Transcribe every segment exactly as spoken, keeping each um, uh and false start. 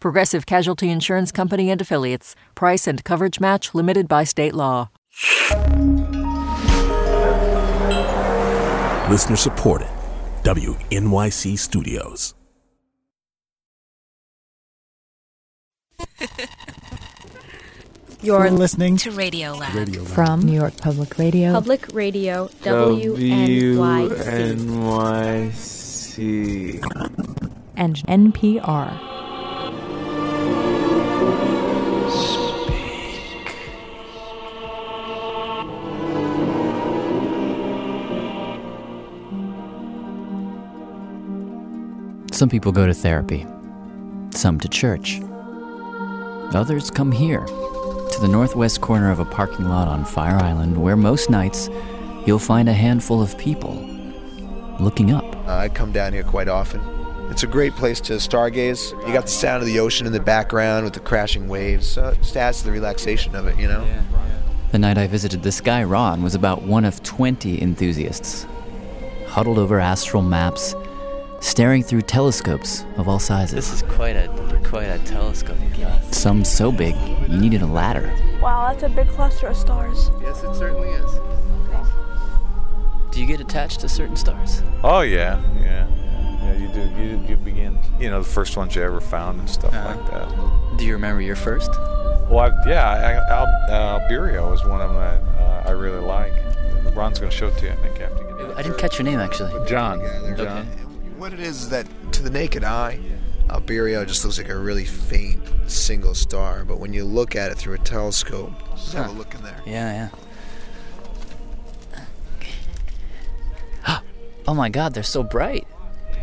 Progressive Casualty Insurance Company and Affiliates. Price and coverage match limited by state law. Listener supported. W N Y C Studios. You're listening to Radiolab. Radiolab from New York Public Radio. Public Radio W N Y C. W N Y C and N P R. Speak. Some people go to therapy, some to church. Others come here, to the northwest corner of a parking lot on Fire Island, where most nights you'll find a handful of people looking up. Uh, I come down here quite often. It's a great place to stargaze. You got the sound of the ocean in the background with the crashing waves. Uh, just adds to the relaxation of it, you know? Yeah, yeah. The night I visited, this guy Ron was about one of twenty enthusiasts, huddled over astral maps, staring through telescopes of all sizes. This is quite a quite a telescope. Yes. Some so big, you needed a ladder. Wow, that's a big cluster of stars. Yes, it certainly is. Do you get attached to certain stars? Oh, yeah, yeah. Yeah, you do. You, you begin, you know, the first ones you ever found and stuff uh-huh. like that. Do you remember your first? Well, I, yeah, I, Al, uh, Albireo is one of them I, uh, I really like. Ron's going to show it to you, I think, after you get I didn't catch your name, actually. John. Yeah, John. Okay. What it is is that, to the naked eye, Albireo just looks like a really faint single star. But when you look at it through a telescope, just huh. have a look in there. Yeah, yeah. Oh my God, they're so bright.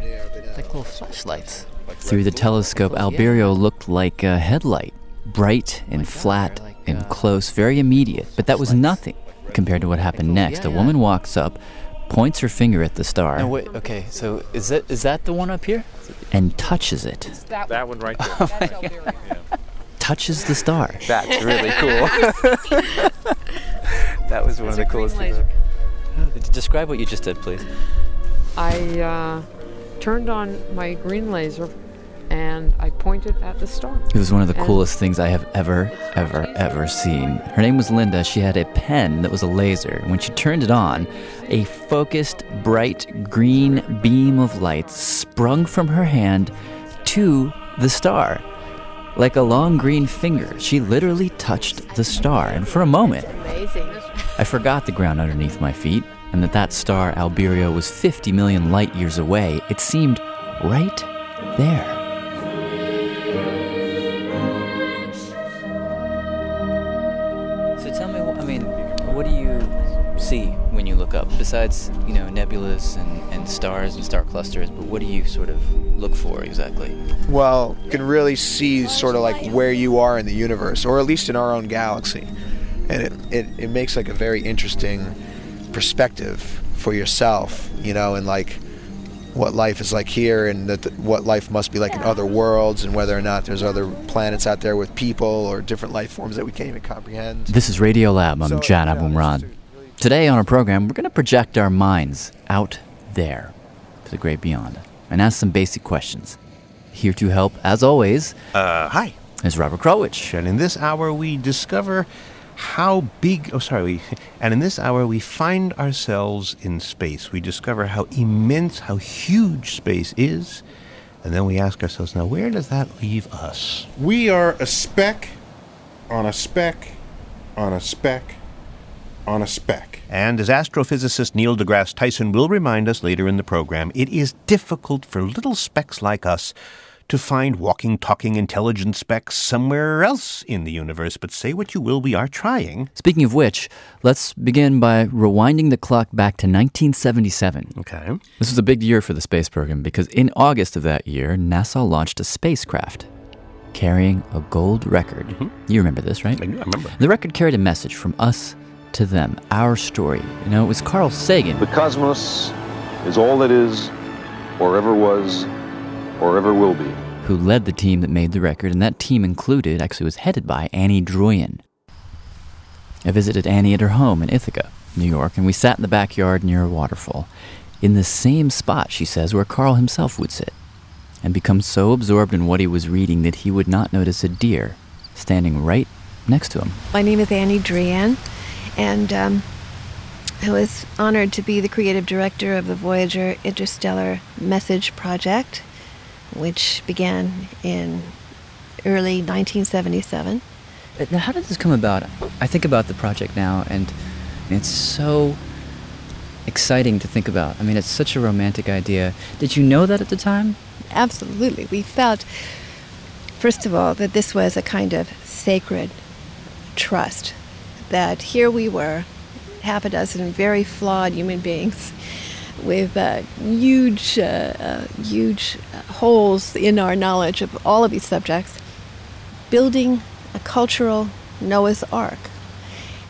Yeah, they like little flashlights. Like through the telescope, Albireo looked like a headlight. Bright and oh flat like, uh, and close, very immediate. But that was nothing compared to what happened next. A woman walks up, points her finger at the star. No, wait, okay, so is that is that the one up here? And touches it. That, that one right there. Oh That's Albireo. Yeah. Touches the star. That's really cool. That was one That's of the coolest things. Describe what you just did, please. I uh, turned on my green laser and I pointed at the star. It was one of the and coolest things I have ever, ever, ever seen. Her name was Linda. She had a pen that was a laser. When she turned it on, a focused, bright green beam of light sprung from her hand to the star. Like a long green finger, she literally touched the star. And for a moment, I forgot the ground underneath my feet and that that star, Albireo, was fifty million light years away. It seemed right there. When you look up, besides, you know, nebulas and, and stars and star clusters, but what do you sort of look for exactly? Well, you can really see sort of like where you are in the universe, or at least in our own galaxy, and it, it, it makes like a very interesting perspective for yourself, you know, and like what life is like here, and that what life must be like in other worlds, and whether or not there's other planets out there with people or different life forms that we can't even comprehend. This is Radiolab. I'm so, Jad Abumrad. You know, today on our program, we're going to project our minds out there to the great beyond and ask some basic questions. Here to help, as always, uh, hi, is Robert Krulwich. And in this hour, we discover how big, oh, sorry, we, and in this hour, we find ourselves in space. We discover how immense, how huge space is. And then we ask ourselves, now, where does that leave us? We are a speck on a speck on a speck on a speck. And as astrophysicist Neil deGrasse Tyson will remind us later in the program, it is difficult for little specks like us to find walking, talking, intelligent specks somewhere else in the universe. But say what you will, we are trying. Speaking of which, let's begin by rewinding the clock back to nineteen seventy-seven. Okay. This was a big year for the space program because in August of that year, NASA launched a spacecraft. carrying a gold record. Mm-hmm. You remember this, right? I do, I remember. The record carried a message from us to them, our story. You know, it was Carl Sagan. The cosmos is all that is, or ever was, or ever will be. Who led the team that made the record, and that team included, actually was headed by Annie Druyan. I visited Annie at her home in Ithaca, New York, and we sat in the backyard near a waterfall, in the same spot, she says, where Carl himself would sit, and become so absorbed in what he was reading that he would not notice a deer standing right next to him. My name is Annie Druyan, and um, I was honored to be the creative director of the Voyager Interstellar Message Project, which began in early nineteen seventy-seven. Now, how did this come about? I think about the project now, and it's so exciting to think about. I mean, it's such a romantic idea. Did you know that at the time? Absolutely. We felt, first of all, that this was a kind of sacred trust, that here we were, half a dozen very flawed human beings with uh, huge, uh, uh, huge holes in our knowledge of all of these subjects, building a cultural Noah's Ark.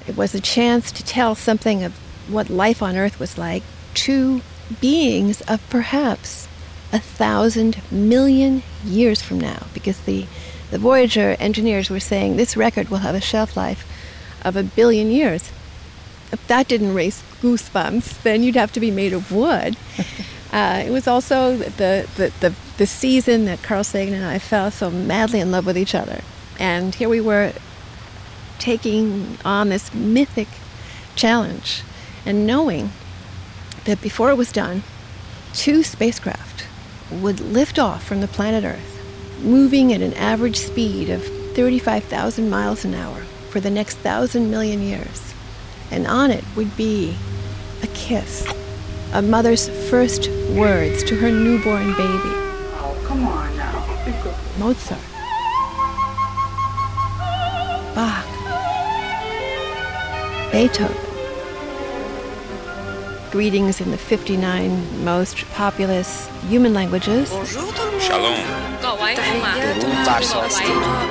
It was a chance to tell something of what life on Earth was like to beings of perhaps a thousand million years from now, because the, the Voyager engineers were saying this record will have a shelf life of a billion years. If that didn't raise goosebumps, then you'd have to be made of wood. uh, it was also the, the, the, the season that Carl Sagan and I fell so madly in love with each other. And here we were taking on this mythic challenge and knowing that before it was done, two spacecraft would lift off from the planet Earth, moving at an average speed of thirty-five thousand miles an hour for the next thousand million years. And on it would be a kiss, a mother's first words to her newborn baby. Oh, come on now. Mozart. Bach. Beethoven. Greetings in the fifty-nine most populous human languages. Bonjour. Shalom.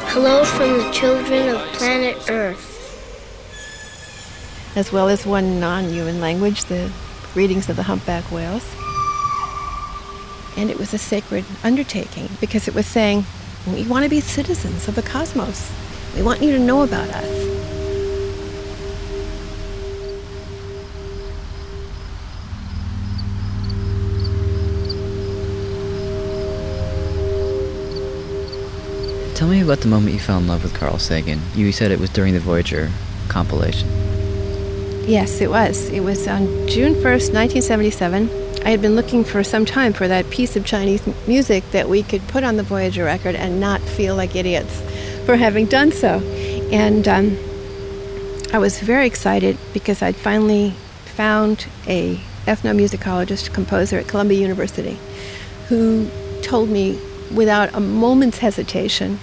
Hello from the children of planet Earth. As well as one non-human language, the greetings of the humpback whales. And it was a sacred undertaking because it was saying, we want to be citizens of the cosmos. We want you to know about us. Tell me about the moment you fell in love with Carl Sagan. You said it was during the Voyager compilation. Yes, it was. It was on June first, nineteen seventy-seven. I had been looking for some time for that piece of Chinese music that we could put on the Voyager record and not feel like idiots for having done so. And um, I was very excited because I'd finally found a ethnomusicologist, composer at Columbia University, who told me without a moment's hesitation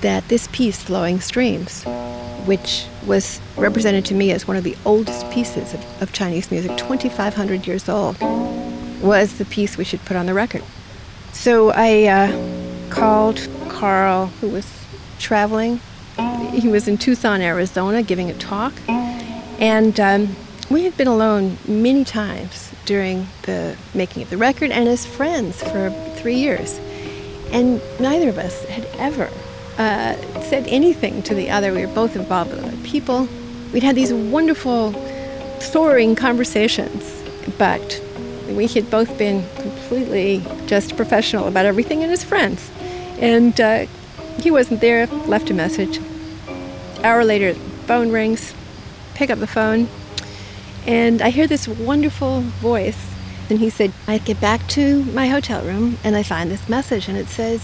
that this piece, Flowing Streams, which was represented to me as one of the oldest pieces of, of Chinese music, twenty-five hundred years old, was the piece we should put on the record. So I uh, called Carl, who was traveling. He was in Tucson, Arizona, giving a talk. And um, we had been alone many times during the making of the record and as friends for three years. And neither of us had ever uh, said anything to the other. We were both involved with other people. We'd had these wonderful, soaring conversations, but we had both been completely just professional about everything and as friends. And uh, he wasn't there, left a message. An hour later, phone rings, pick up the phone, and I hear this wonderful voice. And he said, I get back to my hotel room and I find this message and it says,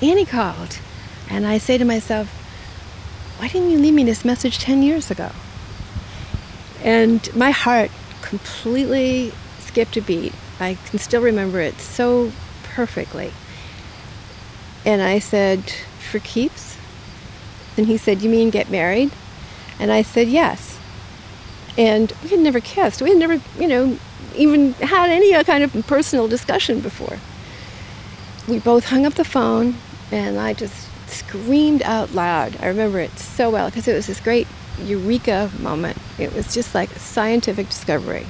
Annie called. And I say to myself, why didn't you leave me this message ten years ago? And my heart completely skipped a beat. I can still remember it so perfectly. And I said, for keeps? And he said, you mean get married? And I said, yes. And we had never kissed. We had never, you know, even had any kind of personal discussion before. We both hung up the phone, and I just screamed out loud. I remember it so well because it was this great eureka moment. It was just like a scientific discovery.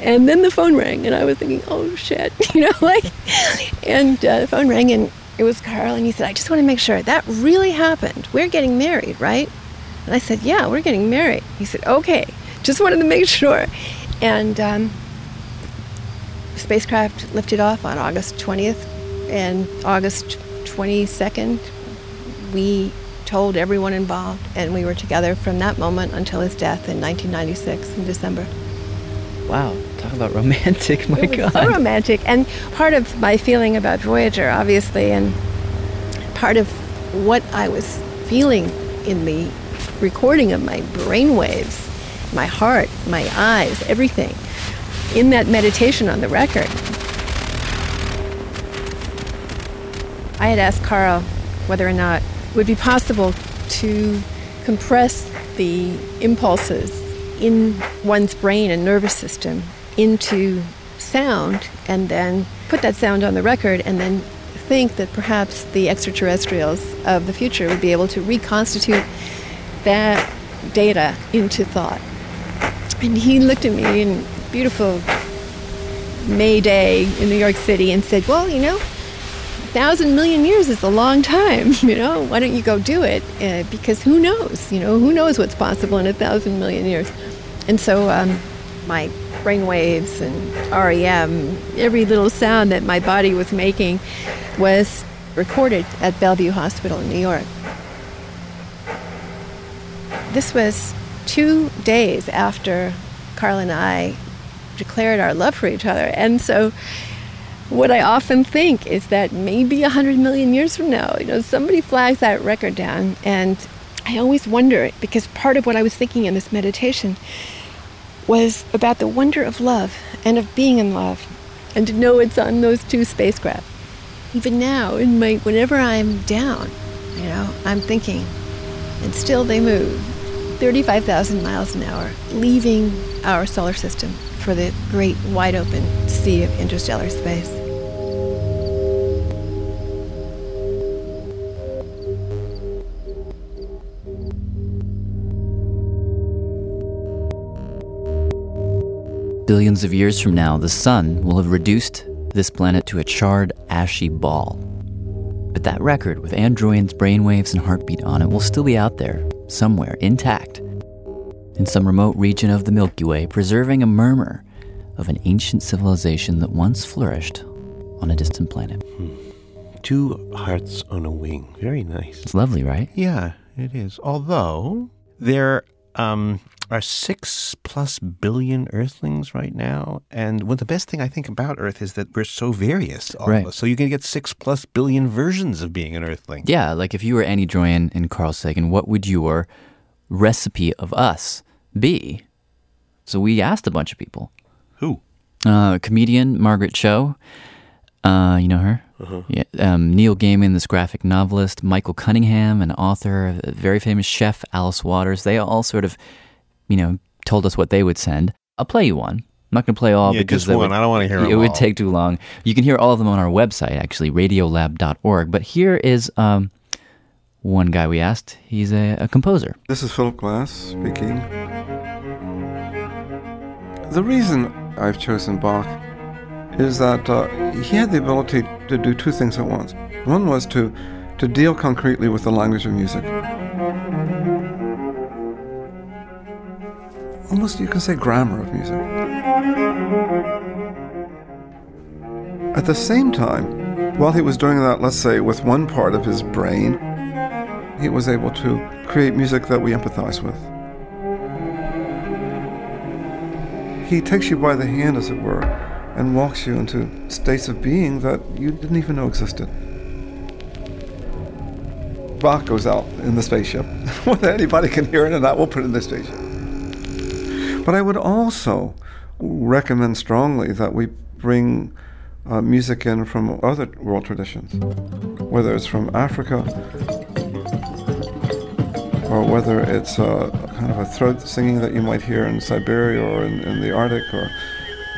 And then the phone rang, and I was thinking, oh, shit, you know, like, and uh, the phone rang, and it was Carl, and he said, I just want to make sure that really happened. We're getting married, right? And I said, yeah, we're getting married. He said, okay, just wanted to make sure. And um, the spacecraft lifted off on August twentieth, and August twenty-second, we told everyone involved, and we were together from that moment until his death in nineteen ninety-six in December. Wow, talk about romantic, my God. It was so romantic, and part of my feeling about Voyager, obviously, and part of what I was feeling in the recording of my brainwaves, my heart, my eyes, everything, in that meditation on the record. I had asked Carl whether or not it would be possible to compress the impulses in one's brain and nervous system into sound and then put that sound on the record and then think that perhaps the extraterrestrials of the future would be able to reconstitute that data into thought. And he looked at me in beautiful May day in New York City and said, well, you know, a thousand million years is a long time, you know, why don't you go do it? Uh, because who knows, you know, who knows what's possible in a thousand million years? And so um, my brainwaves and R E M, every little sound that my body was making was recorded at Bellevue Hospital in New York. This was two days after Carl and I declared our love for each other. And so what I often think is that maybe one hundred million years from now, you know, somebody flags that record down. And I always wonder, because part of what I was thinking in this meditation was about the wonder of love and of being in love and to know it's on those two spacecraft. Even now, in my, whenever I'm down, you know, I'm thinking, and still they move thirty-five thousand miles an hour, leaving our solar system for the great wide open sea of interstellar space. Billions of years from now, the sun will have reduced this planet to a charred, ashy ball. But that record, with Androian's brainwaves and heartbeat on it, will still be out there, somewhere, intact, in some remote region of the Milky Way, preserving a murmur of an ancient civilization that once flourished on a distant planet. Hmm. Two hearts on a wing. Very nice. It's lovely, right? Yeah, it is. Although, there um, are six plus billion Earthlings right now. And well, the best thing I think about Earth is that we're so various. All right. Of us. So you can get six plus billion versions of being an Earthling. Yeah, like if you were Annie Druyan and Carl Sagan, what would your recipe of us be? So we asked a bunch of people. Who? Uh, comedian Margaret Cho. Uh, you know her? Uh-huh. Yeah. Um, Neil Gaiman, this graphic novelist. Michael Cunningham, an author. A very famous chef, Alice Waters. They all sort of, you know, told us what they would send. I'll play you one. I'm not going to play all yeah, because just one. Would, I don't want to hear it. It would all. Take too long. You can hear all of them on our website, actually, radiolab dot org. But here is um, one guy we asked. He's a, a composer. This is Philip Glass speaking. The reason I've chosen Bach is that uh, he had the ability to do two things at once. One was to, to deal concretely with the language of music. Almost, you can say, grammar of music. At the same time, while he was doing that, let's say, with one part of his brain, he was able to create music that we empathize with. He takes you by the hand, as it were, and walks you into states of being that you didn't even know existed. Bach goes out in the spaceship. Whether anybody can hear it or not, we'll put it in the spaceship. But I would also recommend strongly that we bring uh, music in from other world traditions, whether it's from Africa or whether it's a, kind of a throat singing that you might hear in Siberia or in, in the Arctic, or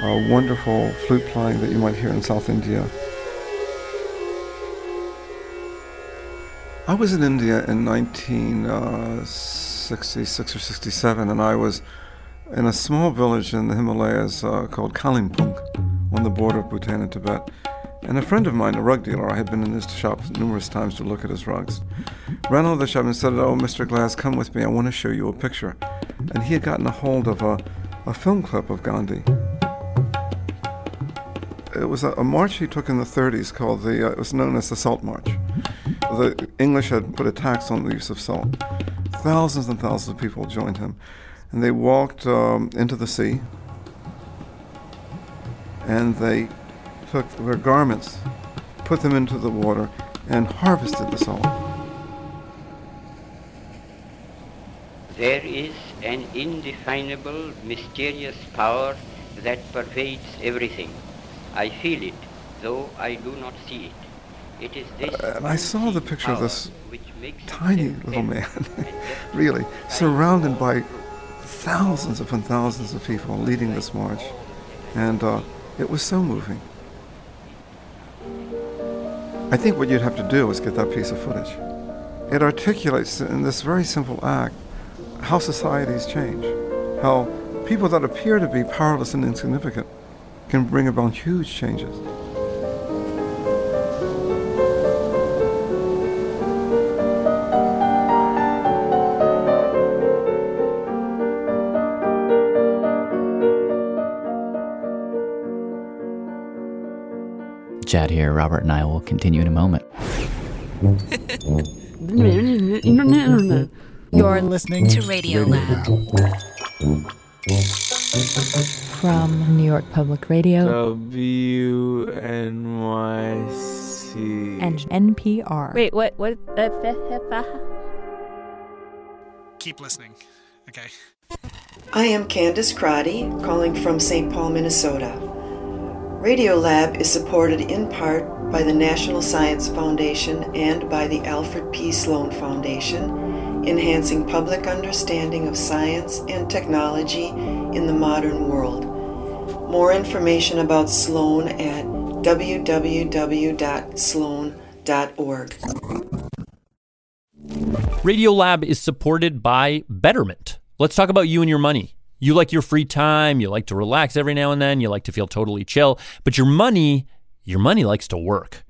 a wonderful flute playing that you might hear in South India. I was in India in nineteen sixty-six or sixty-seven, and I was in a small village in the Himalayas uh, called Kalimpong, on the border of Bhutan and Tibet. And a friend of mine, a rug dealer, I had been in his shop numerous times to look at his rugs, ran over the shop and said, "Oh, Mister Glass, come with me. I want to show you a picture." And he had gotten a hold of a, a film clip of Gandhi. It was a, a march he took in the thirties called the, uh, it was known as the Salt March. The English had put a tax on the use of salt. Thousands and thousands of people joined him. And they walked um, into the sea, and they took their garments, put them into the water, and harvested the salt. There is an indefinable, mysterious power that pervades everything. I feel it, though I do not see it. It is this uh, and I saw the picture of this tiny little man, really, surrounded by thousands upon thousands of people leading this march. And uh, it was so moving. I think what you'd have to do is get that piece of footage. It articulates in this very simple act how societies change, how people that appear to be powerless and insignificant can bring about huge changes. Jad here. Robert and I will continue in a moment. You're listening to Radiolab. From New York Public Radio, W N Y C, and N P R. Wait, what? What? Keep listening. Okay. I am Candace Crotty, calling from Saint Paul, Minnesota. Radiolab is supported in part by the National Science Foundation and by the Alfred P. Sloan Foundation, enhancing public understanding of science and technology in the modern world. More information about Sloan at w w w dot sloan dot org. Radiolab is supported by Betterment. Let's talk about you and your money. You like your free time, you like to relax every now and then, you like to feel totally chill, but your money, your money likes to work.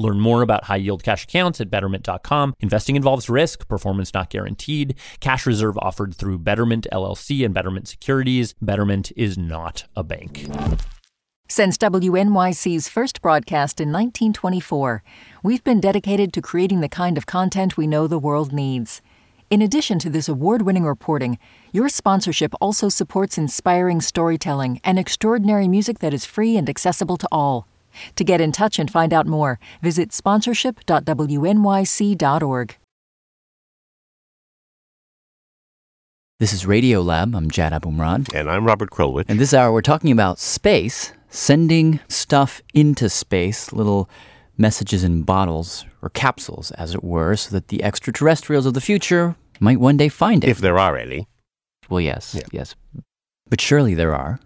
Learn more about high-yield cash accounts at betterment dot com. Investing involves risk, performance not guaranteed, cash reserve offered through Betterment L L C and Betterment Securities. Betterment is not a bank. Since W N Y C's first broadcast in nineteen twenty-four, we've been dedicated to creating the kind of content we know the world needs. In addition to this award-winning reporting, your sponsorship also supports inspiring storytelling and extraordinary music that is free and accessible to all. To get in touch and find out more, visit sponsorship dot w n y c dot org. This is Radiolab. I'm Jad Abumrad. And I'm Robert Krulwich. And this hour we're talking about space, sending stuff into space, little messages in bottles or capsules, as it were, so that the extraterrestrials of the future might one day find it. If there are any. Well, yes, yeah. yes. But surely there are.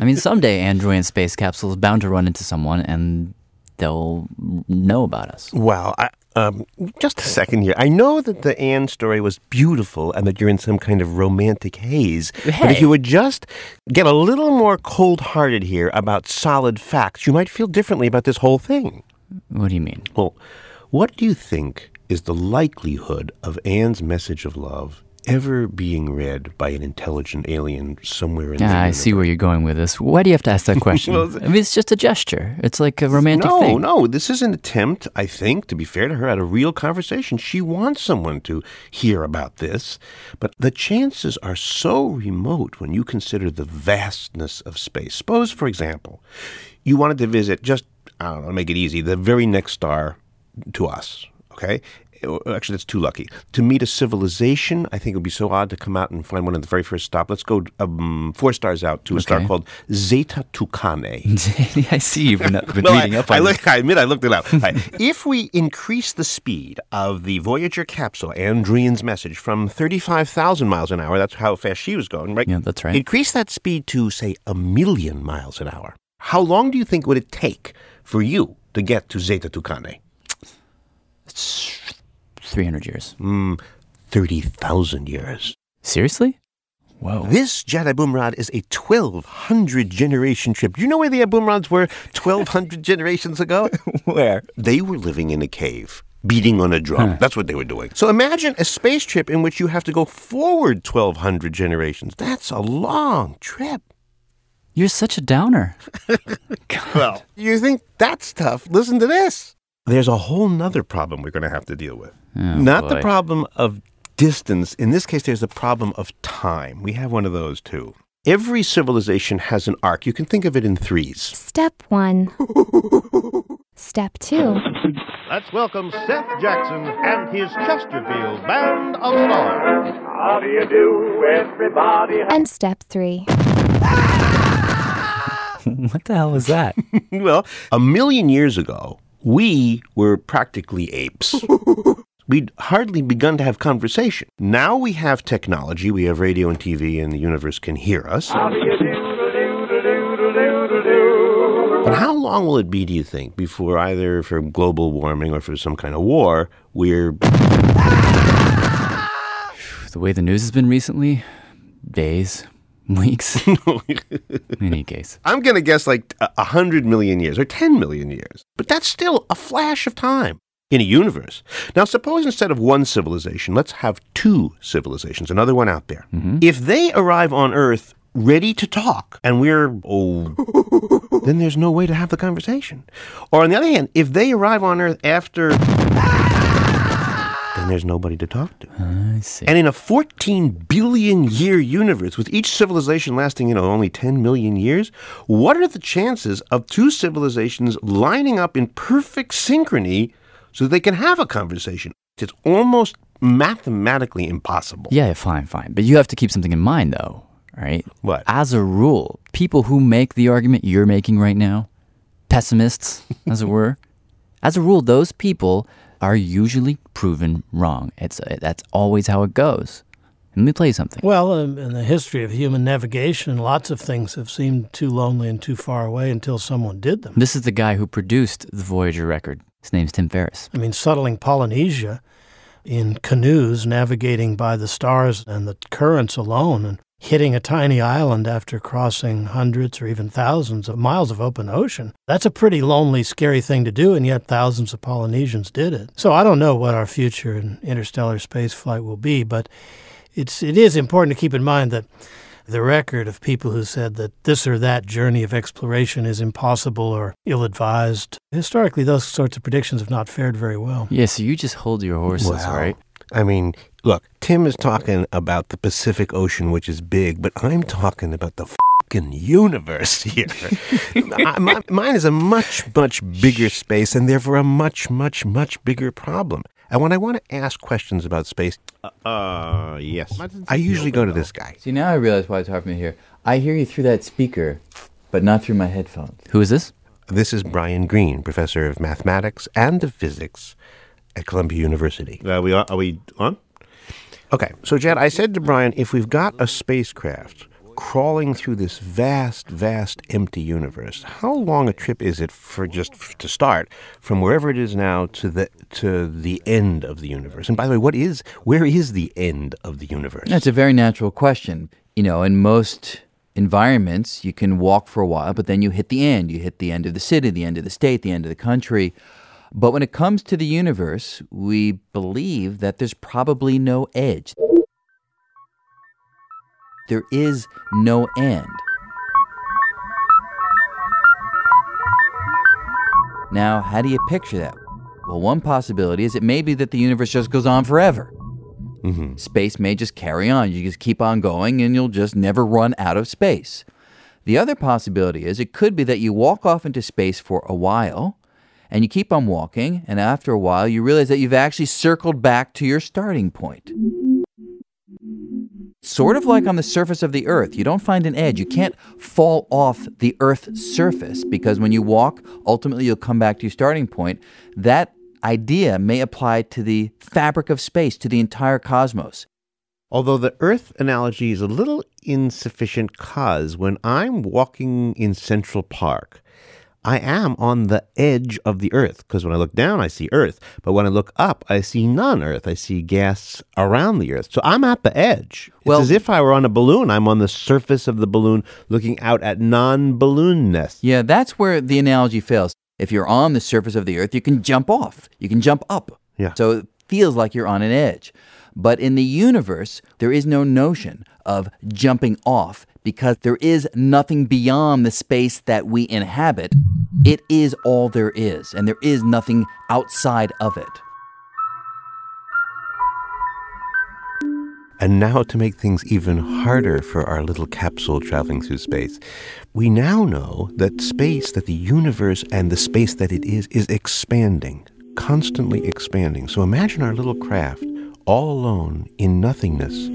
I mean, someday Android space capsule is bound to run into someone, and they'll know about us. Wow. I, um, just a second here. I know that the Anne story was beautiful and that you're in some kind of romantic haze. Hey. But if you would just get a little more cold-hearted here about solid facts, you might feel differently about this whole thing. What do you mean? Well, what do you think is the likelihood of Anne's message of love ever being read by an intelligent alien somewhere in yeah, the universe? I see where you're going with this. Why do you have to ask that question? well, I mean, it's just a gesture. It's like a romantic no, thing. No, no. This is an attempt, I think, to be fair to her, at a real conversation. She wants someone to hear about this, but the chances are so remote when you consider the vastness of space. Suppose, for example, you wanted to visit just, I don't know, make it easy, the very next star to us, okay? actually, that's too lucky. To meet a civilization, I think it would be so odd to come out and find one at the very first stop. Let's go um, four stars out to a okay. star called Zeta Tucanae. I see you've been, been well, reading I, up on I look, it. I admit I looked it up. Right. If we increase the speed of the Voyager capsule, and Druyan's message, from thirty-five thousand miles an hour, that's how fast she was going, right? Yeah, that's right. Increase that speed to, say, a million miles an hour. How long do you think would it take for you to get to Zeta Tucanae? three hundred years. Mm, thirty thousand years. Seriously? Whoa. This Jad Abumrad is a twelve hundred generation trip. Do you know where the Abumrads were twelve hundred generations ago? Where? They were living in a cave, beating on a drum. Huh. That's what they were doing. So imagine a space trip in which you have to go forward twelve hundred generations. That's a long trip. You're such a downer. Well, you think that's tough? Listen to this. There's a whole nother problem we're going to have to deal with. Oh, Not boy. the problem of distance. In this case, there's the problem of time. We have one of those, too. Every civilization has an arc. You can think of it in threes. Step one. Step two. Let's welcome Seth Jackson and his Chesterfield Band of Stars. How do you do, everybody? And step three. What the hell was that? Well, a million years ago, we were practically apes. We'd hardly begun to have conversation. Now we have technology. We have radio and T V, and the universe can hear us. But how long will it be, do you think, before either for global warming or for some kind of war, we're... The way the news has been recently, days... Weeks. In any case. I'm going to guess like one hundred million years or ten million years. But that's still a flash of time in a universe. Now, suppose instead of one civilization, let's have two civilizations, another one out there. Mm-hmm. If they arrive on Earth ready to talk and we're, oh, then there's no way to have the conversation. Or on the other hand, if they arrive on Earth after... And there's nobody to talk to. I see. And in a fourteen billion year universe, with each civilization lasting, you know, only ten million years, what are the chances of two civilizations lining up in perfect synchrony so that they can have a conversation? It's almost mathematically impossible. Yeah, fine, fine. But you have to keep something in mind, though, right? What? As a rule, people who make the argument you're making right now, pessimists, as it were, as a rule, those people... are usually proven wrong. It's uh, that's always how it goes. Let me play something. Well, um, in the history of human navigation, lots of things have seemed too lonely and too far away until someone did them. This is the guy who produced the Voyager record. His name's Tim Ferriss. I mean, settling Polynesia in canoes, navigating by the stars and the currents alone, and hitting a tiny island after crossing hundreds or even thousands of miles of open ocean. That's a pretty lonely, scary thing to do, and yet thousands of Polynesians did it. So I don't know what our future in interstellar space flight will be, but it's, it is important to keep in mind that the record of people who said that this or that journey of exploration is impossible or ill-advised, historically those sorts of predictions have not fared very well. Yeah, so you just hold your horses, wow. right? I mean, look, Tim is talking about the Pacific Ocean, which is big, but I'm talking about the f***ing universe here. I, my, mine is a much, much bigger space and therefore a much, much, much bigger problem. And when I want to ask questions about space, uh, uh yes, I usually go to this guy. See, now I realize why it's hard for me to hear. I hear you through that speaker, but not through my headphones. Who is this? This is Brian Greene, professor of mathematics and of physics at Columbia University. Are we on? Are we on? Okay, so Jad, I said to Brian, if we've got a spacecraft crawling through this vast, vast, empty universe, how long a trip is it for just f- to start from wherever it is now to the to the end of the universe? And by the way, what is where is the end of the universe? That's a very natural question. You know, in most environments, you can walk for a while, but then you hit the end. You hit the end of the city, the end of the state, the end of the country. But when it comes to the universe, we believe that there's probably no edge. There is no end. Now, how do you picture that? Well, one possibility is it may be that the universe just goes on forever. Mm-hmm. Space may just carry on. You just keep on going and you'll just never run out of space. The other possibility is it could be that you walk off into space for a while, and you keep on walking, and after a while you realize that you've actually circled back to your starting point. Sort of like on the surface of the Earth, you don't find an edge. You can't fall off the Earth's surface, because when you walk, ultimately you'll come back to your starting point. That idea may apply to the fabric of space, to the entire cosmos. Although the Earth analogy is a little insufficient, because when I'm walking in Central Park, I am on the edge of the Earth, because when I look down, I see Earth. But when I look up, I see non-Earth. I see gas around the Earth. So I'm at the edge. It's well, as if I were on a balloon. I'm on the surface of the balloon looking out at non-balloonness. Yeah, that's where the analogy fails. If you're on the surface of the Earth, you can jump off. You can jump up. Yeah. So it feels like you're on an edge. But in the universe, there is no notion of jumping off, because there is nothing beyond the space that we inhabit. It is all there is, and there is nothing outside of it. And now, to make things even harder for our little capsule traveling through space, we now know that space, that the universe and the space that it is, is expanding, constantly expanding. So imagine our little craft all alone in nothingness,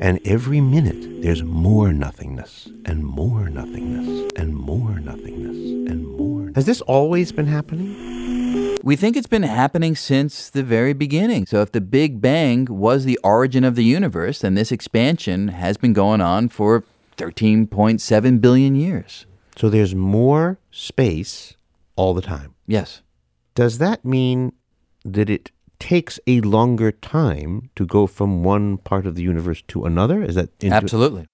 and every minute there's more nothingness, and more nothingness, and more nothingness, and more. Has this always been happening? We think it's been happening since the very beginning. So if the Big Bang was the origin of the universe, then this expansion has been going on for thirteen point seven billion years. So there's more space all the time? Yes. Does that mean that it takes a longer time to go from one part of the universe to another? Is that intu- Absolutely.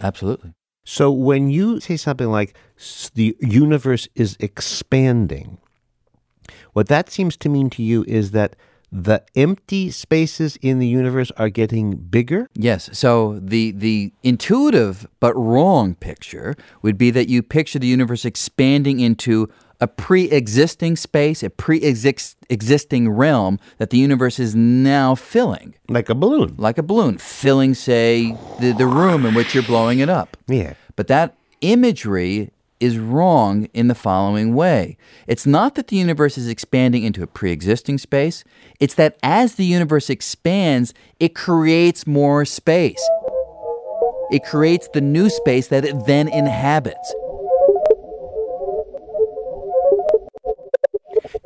Absolutely. So when you say something like the universe is expanding, what that seems to mean to you is that the empty spaces in the universe are getting bigger? Yes. So the the intuitive but wrong picture would be that you picture the universe expanding into a pre-existing space, a pre-existing realm that the universe is now filling. Like a balloon. Like a balloon, filling, say, the, the room in which you're blowing it up. Yeah. But that imagery is wrong in the following way. It's not that the universe is expanding into a pre-existing space. It's that as the universe expands, it creates more space. It creates the new space that it then inhabits.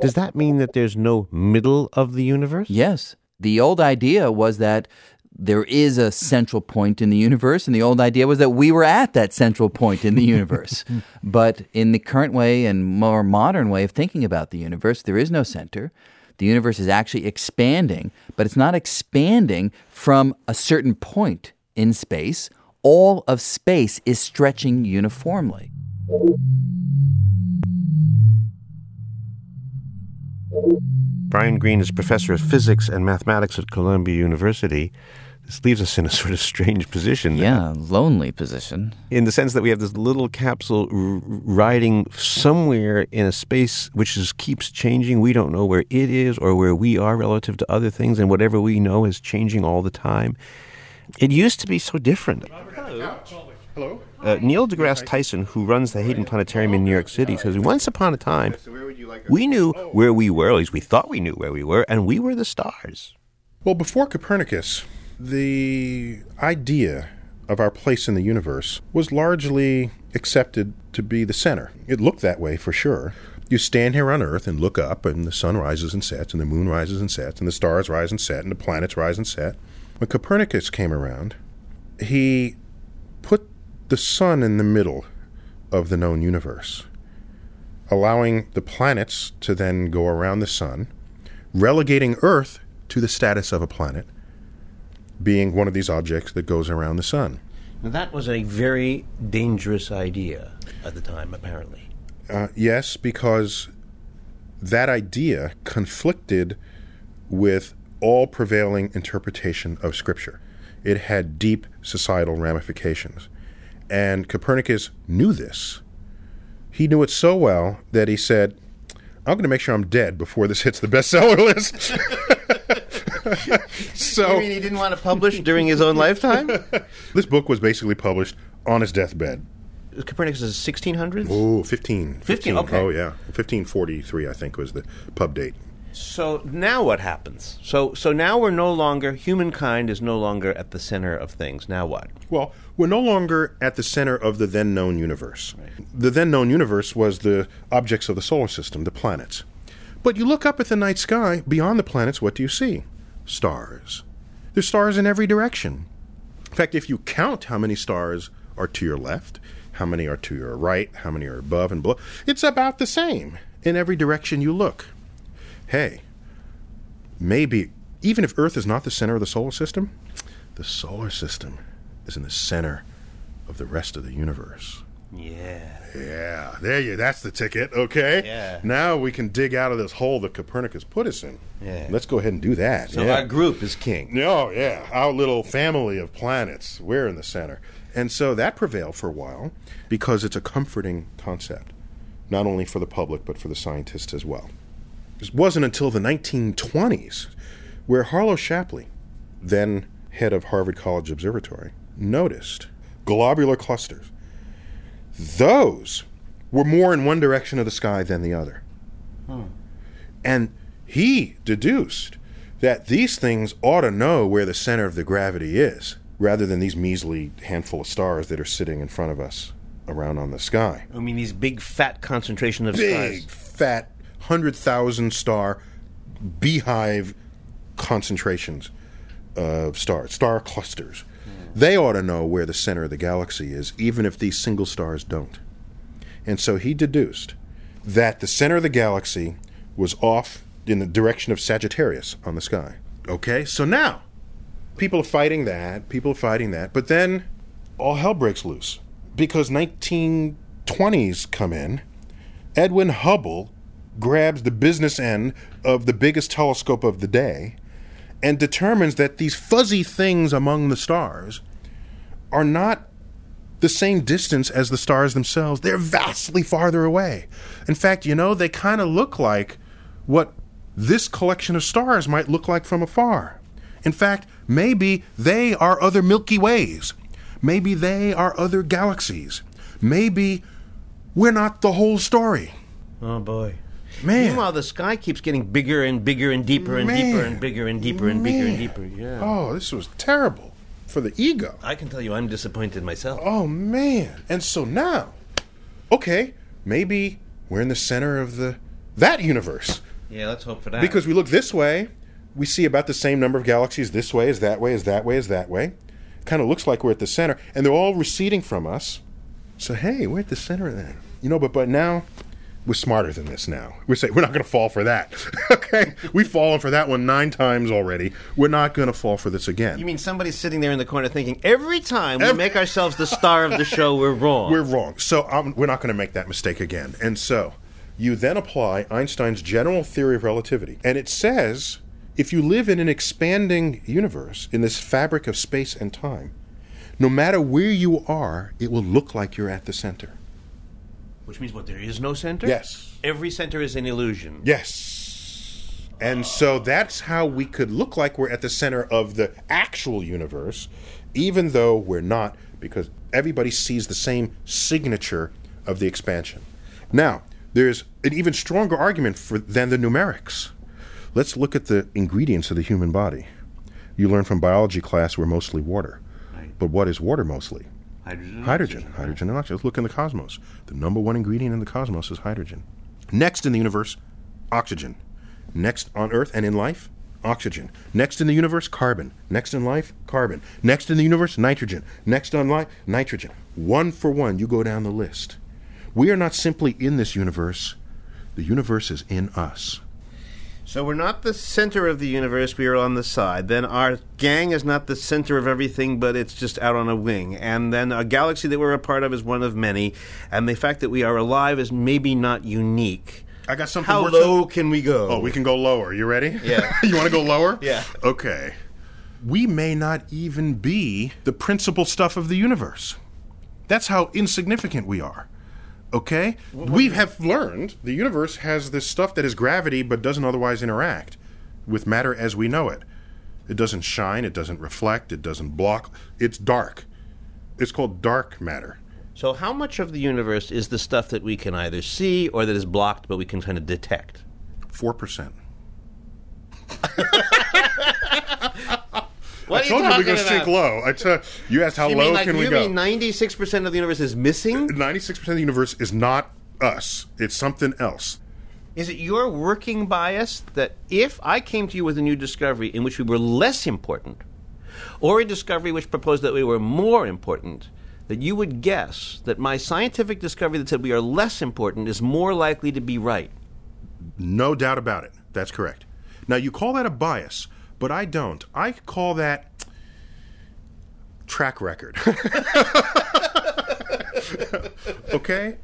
Does that mean that there's no middle of the universe? Yes. The old idea was that there is a central point in the universe, and the old idea was that we were at that central point in the universe. But in the current way and more modern way of thinking about the universe, there is no center. The universe is actually expanding, but it's not expanding from a certain point in space. All of space is stretching uniformly. Brian Greene is professor of physics and mathematics at Columbia University. This leaves us in a sort of strange position. Yeah, lonely position. In the sense that we have this little capsule r- riding somewhere in a space which is, keeps changing. We don't know where it is or where we are relative to other things, and whatever we know is changing all the time. It used to be so different. Hello. Hello. Uh, Neil deGrasse Tyson, who runs the Hayden Planetarium in New York City, says once upon a time, we knew where we were, at least we thought we knew where we were, and we were the stars. Well, before Copernicus, the idea of our place in the universe was largely accepted to be the center. It looked that way for sure. You stand here on Earth and look up, and the sun rises and sets, and the moon rises and sets, and the stars rise and set, and the planets rise and set. When Copernicus came around, he put the sun in the middle of the known universe, allowing the planets to then go around the sun, relegating Earth to the status of a planet, being one of these objects that goes around the sun. Now, that was a very dangerous idea at the time, apparently. Uh, yes, because that idea conflicted with all prevailing interpretation of Scripture. It had deep societal ramifications. And Copernicus knew this. He knew it so well that he said, I'm going to make sure I'm dead before this hits the bestseller list. So, you mean he didn't want to publish during his own lifetime? This book was basically published on his deathbed. Copernicus is sixteen hundreds? Oh, fifteen, fifteen. fifteen, okay. Oh, yeah. fifteen forty-three, I think, was the pub date. So now what happens? So so now we're no longer, humankind is no longer at the center of things. Now what? Well, we're no longer at the center of the then-known universe. Right. The then-known universe was the objects of the solar system, the planets. But you look up at the night sky, beyond the planets, what do you see? Stars. There's stars in every direction. In fact, if you count how many stars are to your left, how many are to your right, how many are above and below, it's about the same in every direction you look. Hey, maybe, even if Earth is not the center of the solar system, the solar system is in the center of the rest of the universe. Yeah. Yeah. There you, that's the ticket, okay? Yeah. Now we can dig out of this hole that Copernicus put us in. Yeah. Let's go ahead and do that. So yeah. Our group is king. Oh, yeah. Our little family of planets, we're in the center. And so that prevailed for a while because it's a comforting concept, not only for the public but for the scientists as well. It wasn't until the nineteen twenties where Harlow Shapley, then head of Harvard College Observatory, noticed globular clusters. Those were more in one direction of the sky than the other. Hmm. And he deduced that these things ought to know where the center of the gravity is, rather than these measly handful of stars that are sitting in front of us around on the sky. I mean, these big, fat concentration of big, stars. Big, fat one hundred thousand star beehive concentrations of stars, star clusters. Yeah. They ought to know where the center of the galaxy is, even if these single stars don't. And so he deduced that the center of the galaxy was off in the direction of Sagittarius on the sky. Okay, so now people are fighting that, people are fighting that, but then all hell breaks loose because nineteen twenties come in. Edwin Hubble grabs the business end of the biggest telescope of the day and determines that these fuzzy things among the stars are not the same distance as the stars themselves. They're vastly farther away. In fact, you know, they kind of look like what this collection of stars might look like from afar. In fact, maybe they are other Milky Ways. Maybe they are other galaxies. Maybe we're not the whole story. Oh, boy. Man. Meanwhile, the sky keeps getting bigger and bigger and deeper and Man. deeper and bigger and deeper and Man. bigger and deeper. Yeah. Oh, this was terrible for the ego. I can tell you I'm disappointed myself. Oh, man. And so now, okay, maybe we're in the center of the that universe. Yeah, let's hope for that. Because we look this way, we see about the same number of galaxies this way, as that way, as that way, as that way. Kind of looks like we're at the center. And they're all receding from us. So, hey, we're at the center of that. You know, but, but now... We're smarter than this now. We're saying we're not going to fall for that. Okay? We've fallen for that one nine times already. We're not going to fall for this again. You mean somebody's sitting there in the corner thinking, every time we every- make ourselves the star of the show, we're wrong. We're wrong. So um, we're not going to make that mistake again. And so you then apply Einstein's general theory of relativity. And it says, if you live in an expanding universe, in this fabric of space and time, no matter where you are, it will look like you're at the center. Which means what? There is no center? Yes. Every center is an illusion. Yes. And so that's how we could look like we're at the center of the actual universe, even though we're not, because everybody sees the same signature of the expansion. Now, there's an even stronger argument for, than the numerics. Let's look at the ingredients of the human body. You learn from biology class we're mostly water. Right. But what is water mostly? Hydrogen. Hydrogen. Oxygen. Hydrogen and oxygen. Let's look in the cosmos. The number one ingredient in the cosmos is hydrogen. Next in the universe, oxygen. Next on Earth and in life, oxygen. Next in the universe, carbon. Next in life, carbon. Next in the universe, nitrogen. Next on life, nitrogen. One for one, you go down the list. We are not simply in this universe. The universe is in us. So we're not the center of the universe, we are on the side. Then our gang is not the center of everything, but it's just out on a wing. And then a galaxy that we're a part of is one of many. And the fact that we are alive is maybe not unique. I got something. How low can we go? Oh, we can go lower. You ready? Yeah. You want to go lower? Yeah. Okay. We may not even be the principal stuff of the universe. That's how insignificant we are. Okay? We have learned the universe has this stuff that is gravity but doesn't otherwise interact with matter as we know it. It doesn't shine, it doesn't reflect, it doesn't block. It's dark. It's called dark matter. So how much of the universe is the stuff that we can either see or that is blocked but we can kind of detect? Four percent. What I told you, you we go sink low. I t- you asked how you low like, can we go. You mean ninety-six percent of the universe is missing? Ninety-six percent of the universe is not us. It's something else. Is it your working bias that if I came to you with a new discovery in which we were less important, or a discovery which proposed that we were more important, that you would guess that my scientific discovery that said we are less important is more likely to be right? No doubt about it. That's correct. Now, you call that a bias, but I don't. I call that track record. Okay?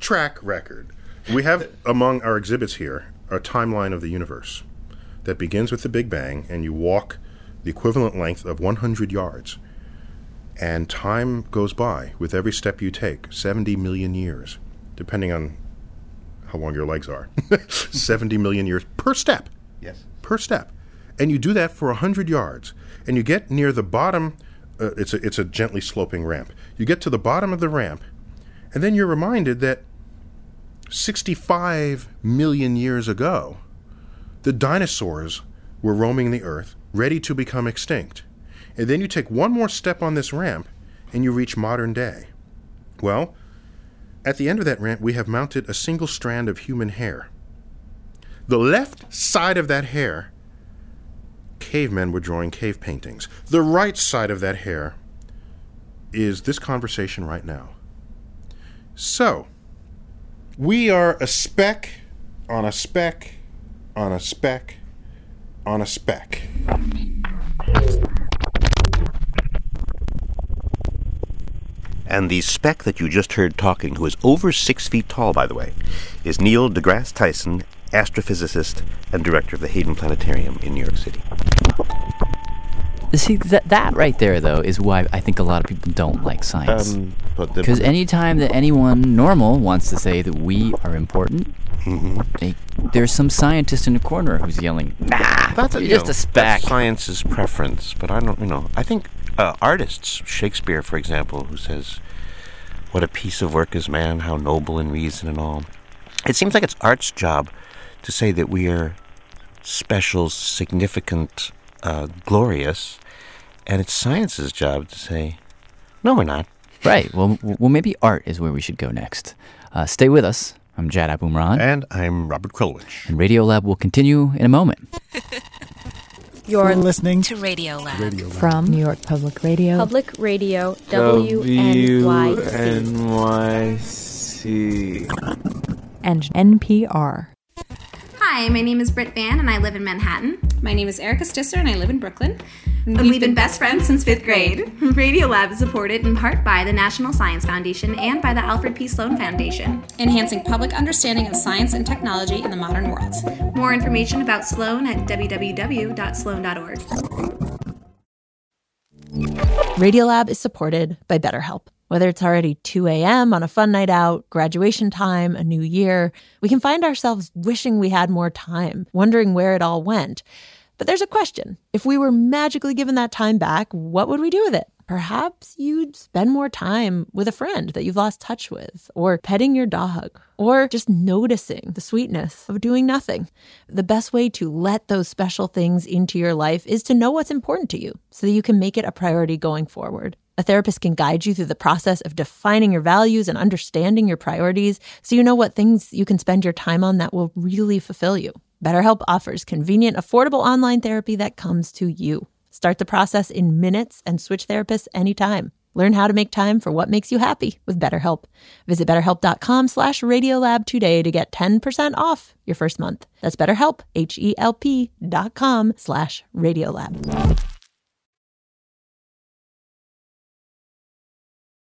Track record. We have among our exhibits here a timeline of the universe that begins with the Big Bang, and you walk the equivalent length of one hundred yards. And time goes by with every step you take, seventy million years, depending on how long your legs are. seventy million years per step. Yes. Per step. And you do that for one hundred yards. And you get near the bottom. Uh, it's, a, it's a gently sloping ramp. You get to the bottom of the ramp, and then you're reminded that sixty-five million years ago, the dinosaurs were roaming the Earth, ready to become extinct. And then you take one more step on this ramp, and you reach modern day. Well, at the end of that ramp, we have mounted a single strand of human hair. The left side of that hair, cavemen were drawing cave paintings. The right side of that hair is this conversation right now. So, we are a speck on a speck on a speck on a speck. And the speck that you just heard talking, who is over six feet tall, by the way, is Neil deGrasse Tyson, astrophysicist and director of the Hayden Planetarium in New York City. See, th- that right there, though, is why I think a lot of people don't like science. Because um, any time that anyone normal wants to say that we are important, mm-hmm. they, there's some scientist in the corner who's yelling, nah, that's a, you're you just know, a speck. That's science's preference, but I don't, you know, I think... Uh, artists, Shakespeare, for example, who says, what a piece of work is man, how noble in reason and all. It seems like it's art's job to say that we are special, significant, uh, glorious, and it's science's job to say, no, we're not. Right. Well, well, maybe art is where we should go next. Uh, stay with us. I'm Jad Abumrad. And I'm Robert Krulwich. And Radiolab will continue in a moment. You're listening to Radiolab. Radiolab from New York Public Radio. Public Radio W N Y C and N P R. Hi, my name is Britt Van, and I live in Manhattan. My name is Erica Stisser, and I live in Brooklyn. And we've, we've been, been best friends since fifth grade. Radiolab is supported in part by the National Science Foundation and by the Alfred P. Sloan Foundation, enhancing public understanding of science and technology in the modern world. More information about Sloan at w w w dot sloan dot org. Radiolab is supported by BetterHelp. Whether it's already two a.m. on a fun night out, graduation time, a new year, we can find ourselves wishing we had more time, wondering where it all went. But there's a question. If we were magically given that time back, what would we do with it? Perhaps you'd spend more time with a friend that you've lost touch with, or petting your dog, or just noticing the sweetness of doing nothing. The best way to let those special things into your life is to know what's important to you so that you can make it a priority going forward. A therapist can guide you through the process of defining your values and understanding your priorities so you know what things you can spend your time on that will really fulfill you. BetterHelp offers convenient, affordable online therapy that comes to you. Start the process in minutes and switch therapists anytime. Learn how to make time for what makes you happy with BetterHelp. Visit betterhelp dot com slash radiolab today to get ten percent off your first month. That's BetterHelp, H E L P dot com slash radiolab.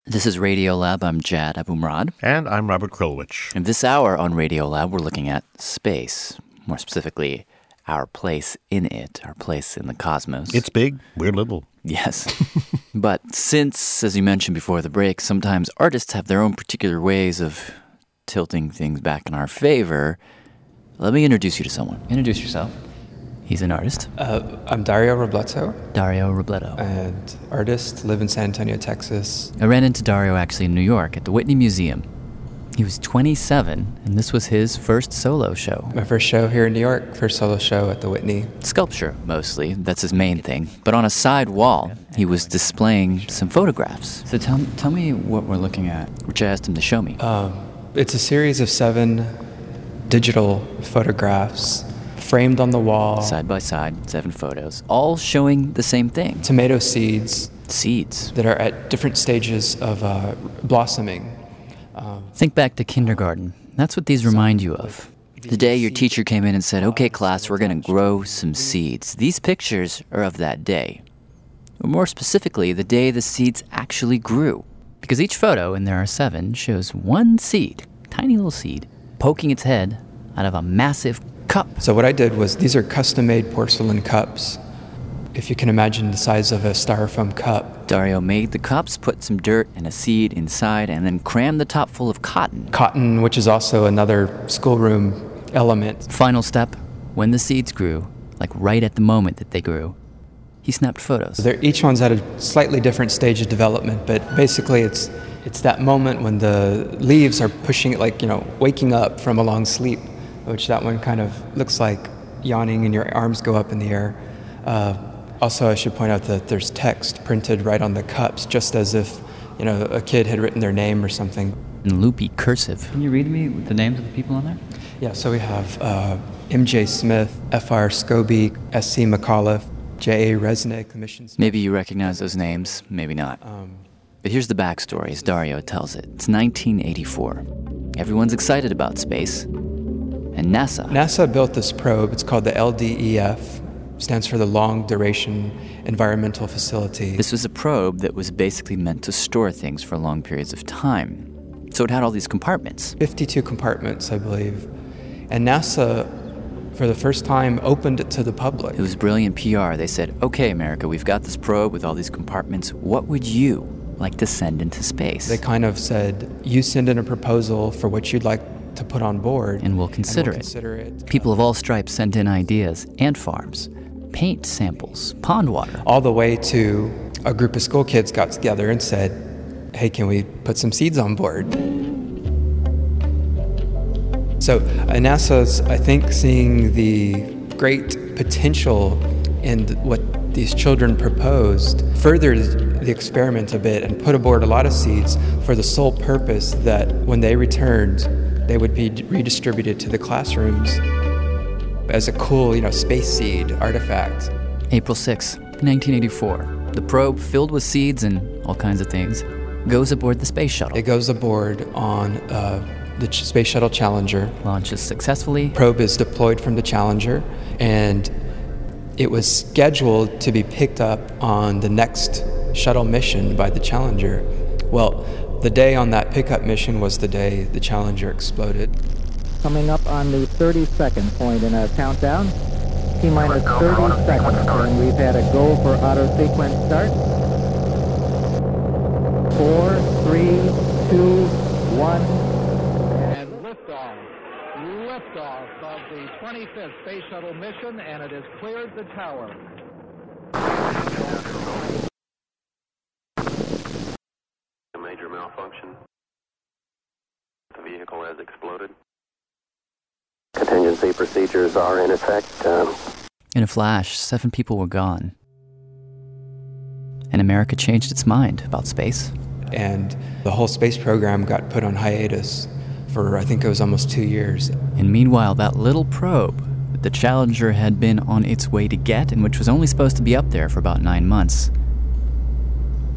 This is Radiolab. I'm Jad Abumrad. And I'm Robert Krulwich. And this hour on Radiolab, we're looking at space, more specifically, our place in it, our place in the cosmos. It's big, we're little. Yes. But since, as you mentioned before the break, sometimes artists have their own particular ways of tilting things back in our favor, let me introduce you to someone. Introduce yourself. He's an artist. Uh, I'm Dario Robleto. Dario Robleto. And artist, live in San Antonio, Texas. I ran into Dario actually in New York at the Whitney Museum. He was twenty-seven, and this was his first solo show. My first show here in New York, first solo show at the Whitney. Sculpture, mostly. That's his main thing. But on a side wall, he was displaying some photographs. So tell, tell me what we're looking at, which I asked him to show me. Um, it's a series of seven digital photographs framed on the wall. Side by side, seven photos, all showing the same thing. Tomato seeds. Seeds. That are at different stages of uh, blossoming. Um, Think back to kindergarten. That's what these remind you of. The day your teacher came in and said, okay, class, we're going to grow some seeds. These pictures are of that day. Or more specifically, the day the seeds actually grew. Because each photo, and there are seven, shows one seed, tiny little seed, poking its head out of a massive cup. So what I did was, these are custom-made porcelain cups. If you can imagine the size of a styrofoam cup. Dario made the cups, put some dirt and a seed inside, and then crammed the top full of cotton. Cotton, which is also another schoolroom element. Final step, when the seeds grew, like right at the moment that they grew, he snapped photos. They're, each one's at a slightly different stage of development, but basically it's it's that moment when the leaves are pushing it, like, you know, waking up from a long sleep, which that one kind of looks like yawning and your arms go up in the air. Uh, Also, I should point out that there's text printed right on the cups, just as if, you know, a kid had written their name or something. In loopy cursive. Can you read me the names of the people on there? Yeah, so we have uh, M J Smith, F R Scobie, S C McAuliffe, J A Resnick, the mission... Maybe you recognize those names, maybe not. Um, but here's the backstory, as Dario tells it. It's nineteen eighty-four. Everyone's excited about space. And NASA. NASA built this probe. It's called the L D E F. Stands for the Long Duration Environmental Facility. This was a probe that was basically meant to store things for long periods of time. So it had all these compartments. fifty-two compartments, I believe. And NASA, for the first time, opened it to the public. It was brilliant P R. They said, okay, America, we've got this probe with all these compartments. What would you like to send into space? They kind of said, you send in a proposal for what you'd like to put on board. And we'll consider, and we'll consider it. it. People of all stripes sent in ideas, ant farms, paint samples, pond water. All the way to a group of school kids got together and said, hey, can we put some seeds on board? So NASA's, I think, seeing the great potential in what these children proposed, furthered the experiment a bit and put aboard a lot of seeds for the sole purpose that when they returned, they would be redistributed to the classrooms as a cool, you know, space seed artifact. April sixth, nineteen eighty-four. The probe, filled with seeds and all kinds of things, goes aboard the space shuttle. It goes aboard on uh, the ch- space shuttle Challenger. Launches successfully. Probe is deployed from the Challenger, and it was scheduled to be picked up on the next shuttle mission by the Challenger. Well, the day on that pickup mission was the day the Challenger exploded. Coming up on the thirty-second point in our countdown. T-minus thirty seconds, and we've had a go for auto-sequence start. Four, three, two, one. And liftoff. Liftoff of the twenty-fifth Space Shuttle mission, and it has cleared the tower. A major malfunction. The vehicle has exploded. Contingency procedures are in effect. Um. In a flash, seven people were gone. And America changed its mind about space. And the whole space program got put on hiatus for, I think it was almost two years. And meanwhile, that little probe that the Challenger had been on its way to get, and which was only supposed to be up there for about nine months,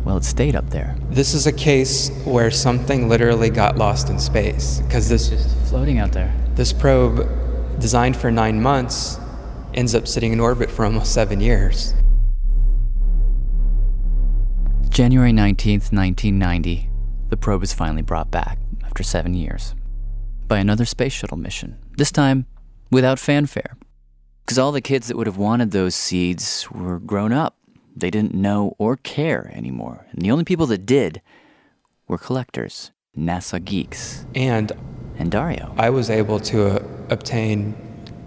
well, it stayed up there. This is a case where something literally got lost in space, because this is floating out there. This probe, designed for nine months, ends up sitting in orbit for almost seven years. January nineteenth, nineteen ninety, the probe is finally brought back, after seven years, by another space shuttle mission, this time without fanfare. Because all the kids that would have wanted those seeds were grown up. They didn't know or care anymore. And the only people that did were collectors, NASA geeks. And... And Dario. I was able to uh, obtain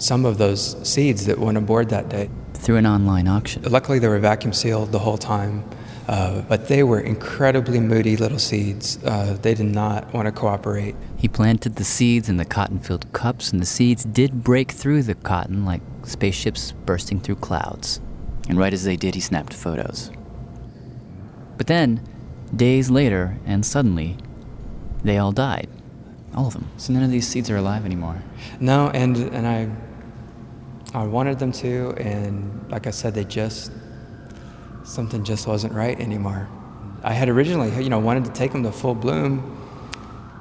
some of those seeds that went aboard that day. Through an online auction. Luckily, they were vacuum sealed the whole time, uh, but they were incredibly moody little seeds. Uh, they did not want to cooperate. He planted the seeds in the cotton-filled cups, and the seeds did break through the cotton like spaceships bursting through clouds. And right as they did, he snapped photos. But then, days later, and suddenly, they all died. All of them. So none of these seeds are alive anymore. No, and, and I I wanted them to, and like I said, they just, something just wasn't right anymore. I had originally, you know, wanted to take them to full bloom.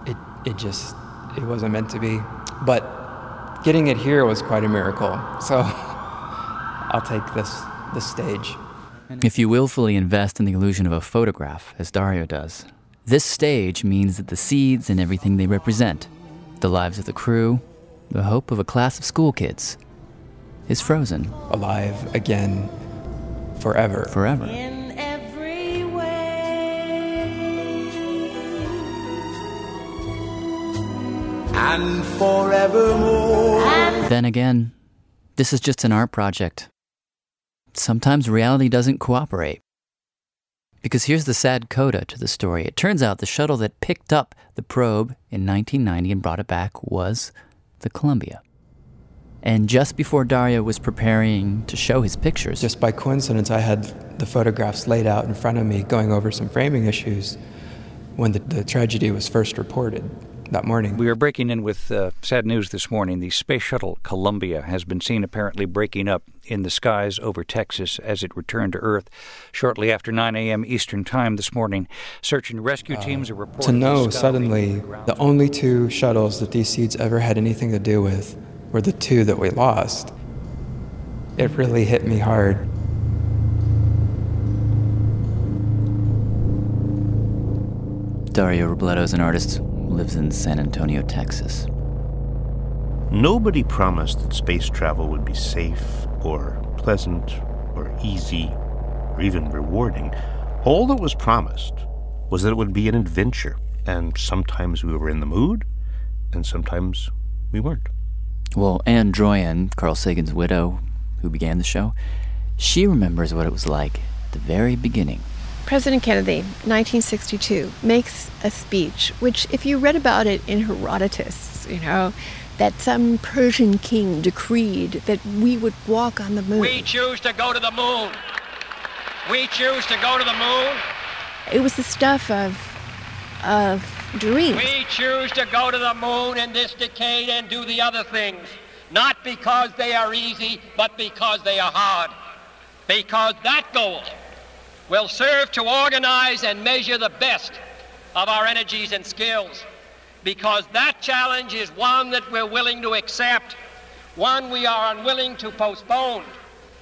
It it just, it wasn't meant to be. But getting it here was quite a miracle. So I'll take this this stage. If you willfully invest in the illusion of a photograph, as Dario does, this stage means that the seeds and everything they represent, the lives of the crew, the hope of a class of school kids, is frozen. Alive again, forever. Forever. In every way. And forevermore. And then again, this is just an art project. Sometimes reality doesn't cooperate. Because here's the sad coda to the story. It turns out the shuttle that picked up the probe in nineteen ninety and brought it back was the Columbia. And just before Dario was preparing to show his pictures... Just by coincidence, I had the photographs laid out in front of me going over some framing issues when the, the tragedy was first reported that morning. We were breaking in with uh, sad news this morning. The space shuttle Columbia has been seen apparently breaking up in the skies over Texas as it returned to Earth shortly after nine a.m. Eastern Time this morning. Search and rescue teams uh, are reporting... To know suddenly the only two shuttles that these seeds ever had anything to do with were the two that we lost. It really hit me hard. Dario Robledo is an artist, lives in San Antonio, Texas. Nobody promised that space travel would be safe or pleasant or easy or even rewarding. All that was promised was that it would be an adventure, and sometimes we were in the mood, and sometimes we weren't. Well, Annie Druyan, Carl Sagan's widow, who began the show, she remembers what it was like at the very beginning. President Kennedy, nineteen sixty-two, makes a speech, which if you read about it in Herodotus, you know, that some Persian king decreed that we would walk on the moon. We choose to go to the moon. We choose to go to the moon. It was the stuff of, of... dreams. We choose to go to the moon in this decade and do the other things, not because they are easy, but because they are hard. Because that goal will serve to organize and measure the best of our energies and skills. Because that challenge is one that we're willing to accept, one we are unwilling to postpone,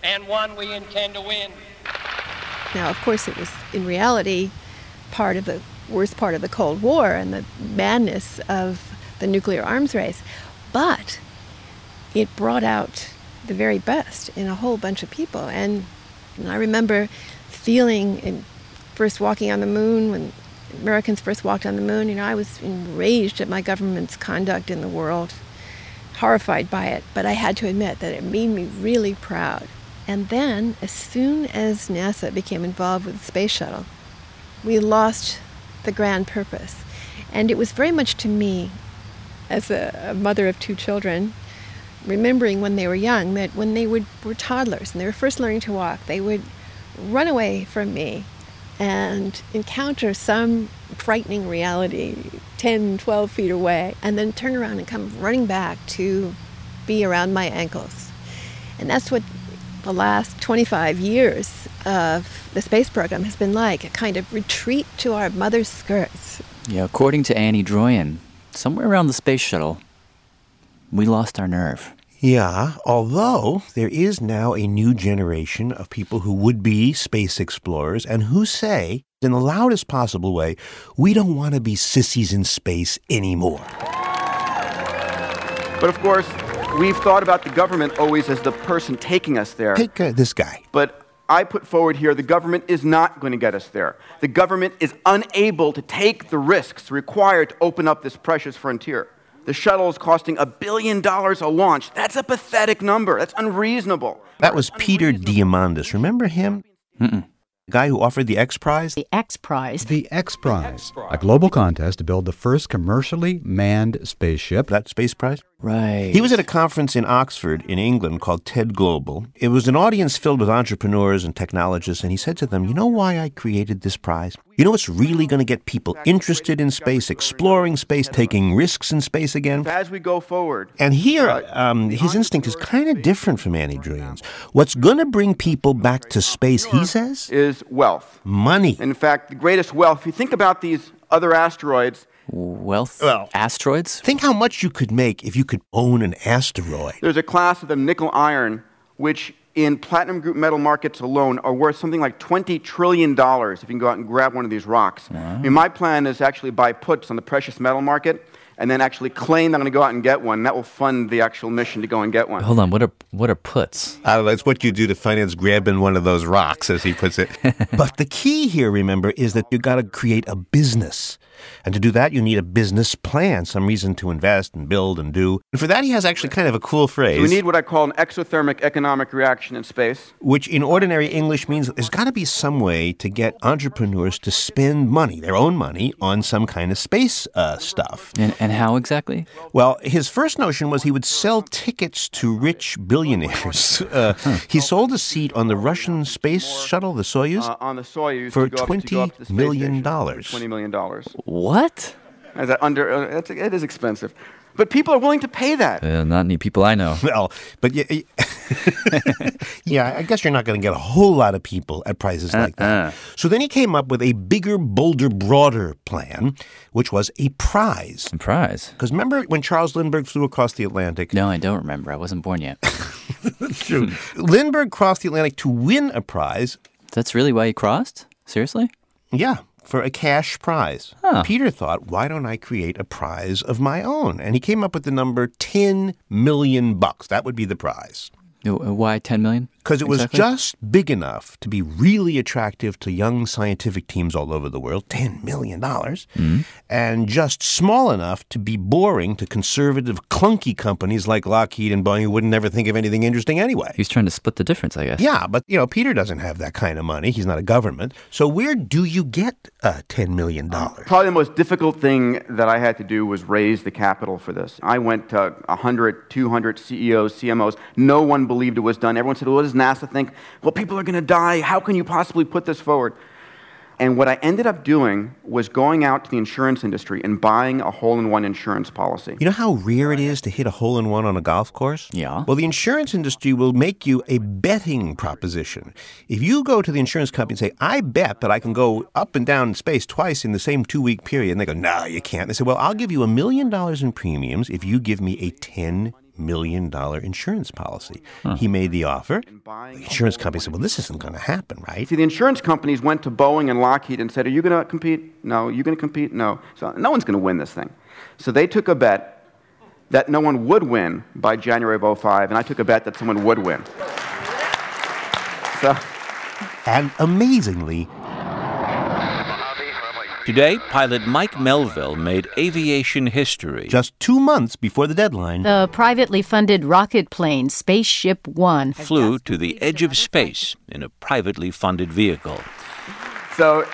and one we intend to win. Now, of course, it was in reality part of the worst part of the Cold War and the madness of the nuclear arms race. But it brought out the very best in a whole bunch of people. And, and I remember feeling, in first walking on the moon, when Americans first walked on the moon, you know, I was enraged at my government's conduct in the world, horrified by it. But I had to admit that it made me really proud. And then, as soon as NASA became involved with the space shuttle, we lost the grand purpose. And it was very much to me, as a, a mother of two children, remembering when they were young, that when they would, were toddlers and they were first learning to walk, they would run away from me and encounter some frightening reality ten, twelve feet away, and then turn around and come running back to be around my ankles. And that's what the last twenty-five years of the space program has been like, a kind of retreat to our mother's skirts. Yeah, according to Annie Druyan, somewhere around the space shuttle, we lost our nerve. Yeah, although there is now a new generation of people who would be space explorers and who say, in the loudest possible way, we don't want to be sissies in space anymore. But of course, we've thought about the government always as the person taking us there. Take uh, this guy. But I put forward here, the government is not going to get us there. The government is unable to take the risks required to open up this precious frontier. The shuttle is costing a billion dollars a launch. That's a pathetic number. That's unreasonable. That was Peter Diamandis. Remember him? Mm-mm. The guy who offered the X Prize? The X Prize. The X Prize. A global contest to build the first commercially manned spaceship. That space prize? Right. He was at a conference in Oxford in England called TED Global. It was an audience filled with entrepreneurs and technologists, and he said to them, you know why I created this prize? You know what's really going to get people interested in space, exploring space, taking risks in space again? As we go forward. And here, um, his instinct is kind of different from Annie Druyan's. What's going to bring people back to space, he says? Is wealth. Money. In fact, the greatest wealth, if you think about these other asteroids, Wealth? Well, asteroids? Think how much you could make if you could own an asteroid. There's a class of them, nickel iron, which in platinum group metal markets alone are worth something like twenty trillion dollars if you can go out and grab one of these rocks. Wow. I mean, my plan is to actually buy puts on the precious metal market and then actually claim I'm going to go out and get one. That will fund the actual mission to go and get one. Hold on, what are what are puts? Uh, that's what you do to finance grabbing one of those rocks, as he puts it. But the key here, remember, is that you've got to create a business. And to do that, you need a business plan, some reason to invest and build and do. And for that, he has actually kind of a cool phrase. So we need what I call an exothermic economic reaction in space. Which in ordinary English means there's got to be some way to get entrepreneurs to spend money, their own money, on some kind of space uh, stuff. And, and how exactly? Well, his first notion was he would sell tickets to rich billionaires. Uh, huh. He sold a seat on the Russian space shuttle, the Soyuz, uh, on the Soyuz for twenty million dollars. twenty million dollars. What? As under, uh, it's, it is expensive. But people are willing to pay that. Uh, not any people I know. Well, but yeah, yeah, I guess you're not going to get a whole lot of people at prices uh, like that. Uh. So then he came up with a bigger, bolder, broader plan, which was a prize. A prize? Because remember when Charles Lindbergh flew across the Atlantic? No, I don't remember. I wasn't born yet. That's true. Lindbergh crossed the Atlantic to win a prize. That's really why he crossed? Seriously? Yeah. For a cash prize. Huh. Peter thought, why don't I create a prize of my own? And he came up with the number ten million bucks. That would be the prize. Why ten million? Because it exactly? was just big enough to be really attractive to young scientific teams all over the world, ten million dollars, mm-hmm. and just small enough to be boring to conservative, clunky companies like Lockheed and Boeing who wouldn't ever think of anything interesting anyway. He's trying to split the difference, I guess. Yeah, but, you know, Peter doesn't have that kind of money. He's not a government. So where do you get uh, ten million dollars? Probably the most difficult thing that I had to do was raise the capital for this. I went to one hundred, two hundred C E Os, C M Os. No one believed it was done. Everyone said, well, what does NASA think? Well, people are going to die. How can you possibly put this forward? And what I ended up doing was going out to the insurance industry and buying a hole-in-one insurance policy. You know how rare it is to hit a hole-in-one on a golf course? Yeah. Well, the insurance industry will make you a betting proposition. If you go to the insurance company and say, I bet that I can go up and down in space twice in the same two-week period, and they go, no, you can't. They say, well, I'll give you a million dollars in premiums if you give me a ten million dollar insurance policy. Huh. He made the offer. The insurance company said, well, this isn't going to happen, right? See, the insurance companies went to Boeing and Lockheed and said, are you going to compete? No. Are you going to compete? No. So no one's going to win this thing. So they took a bet that no one would win by January of oh five, and I took a bet that someone would win. So. And amazingly, today, pilot Mike Melville made aviation history. Just two months before the deadline, the privately funded rocket plane Spaceship One flew to the edge of space in a privately funded vehicle. So,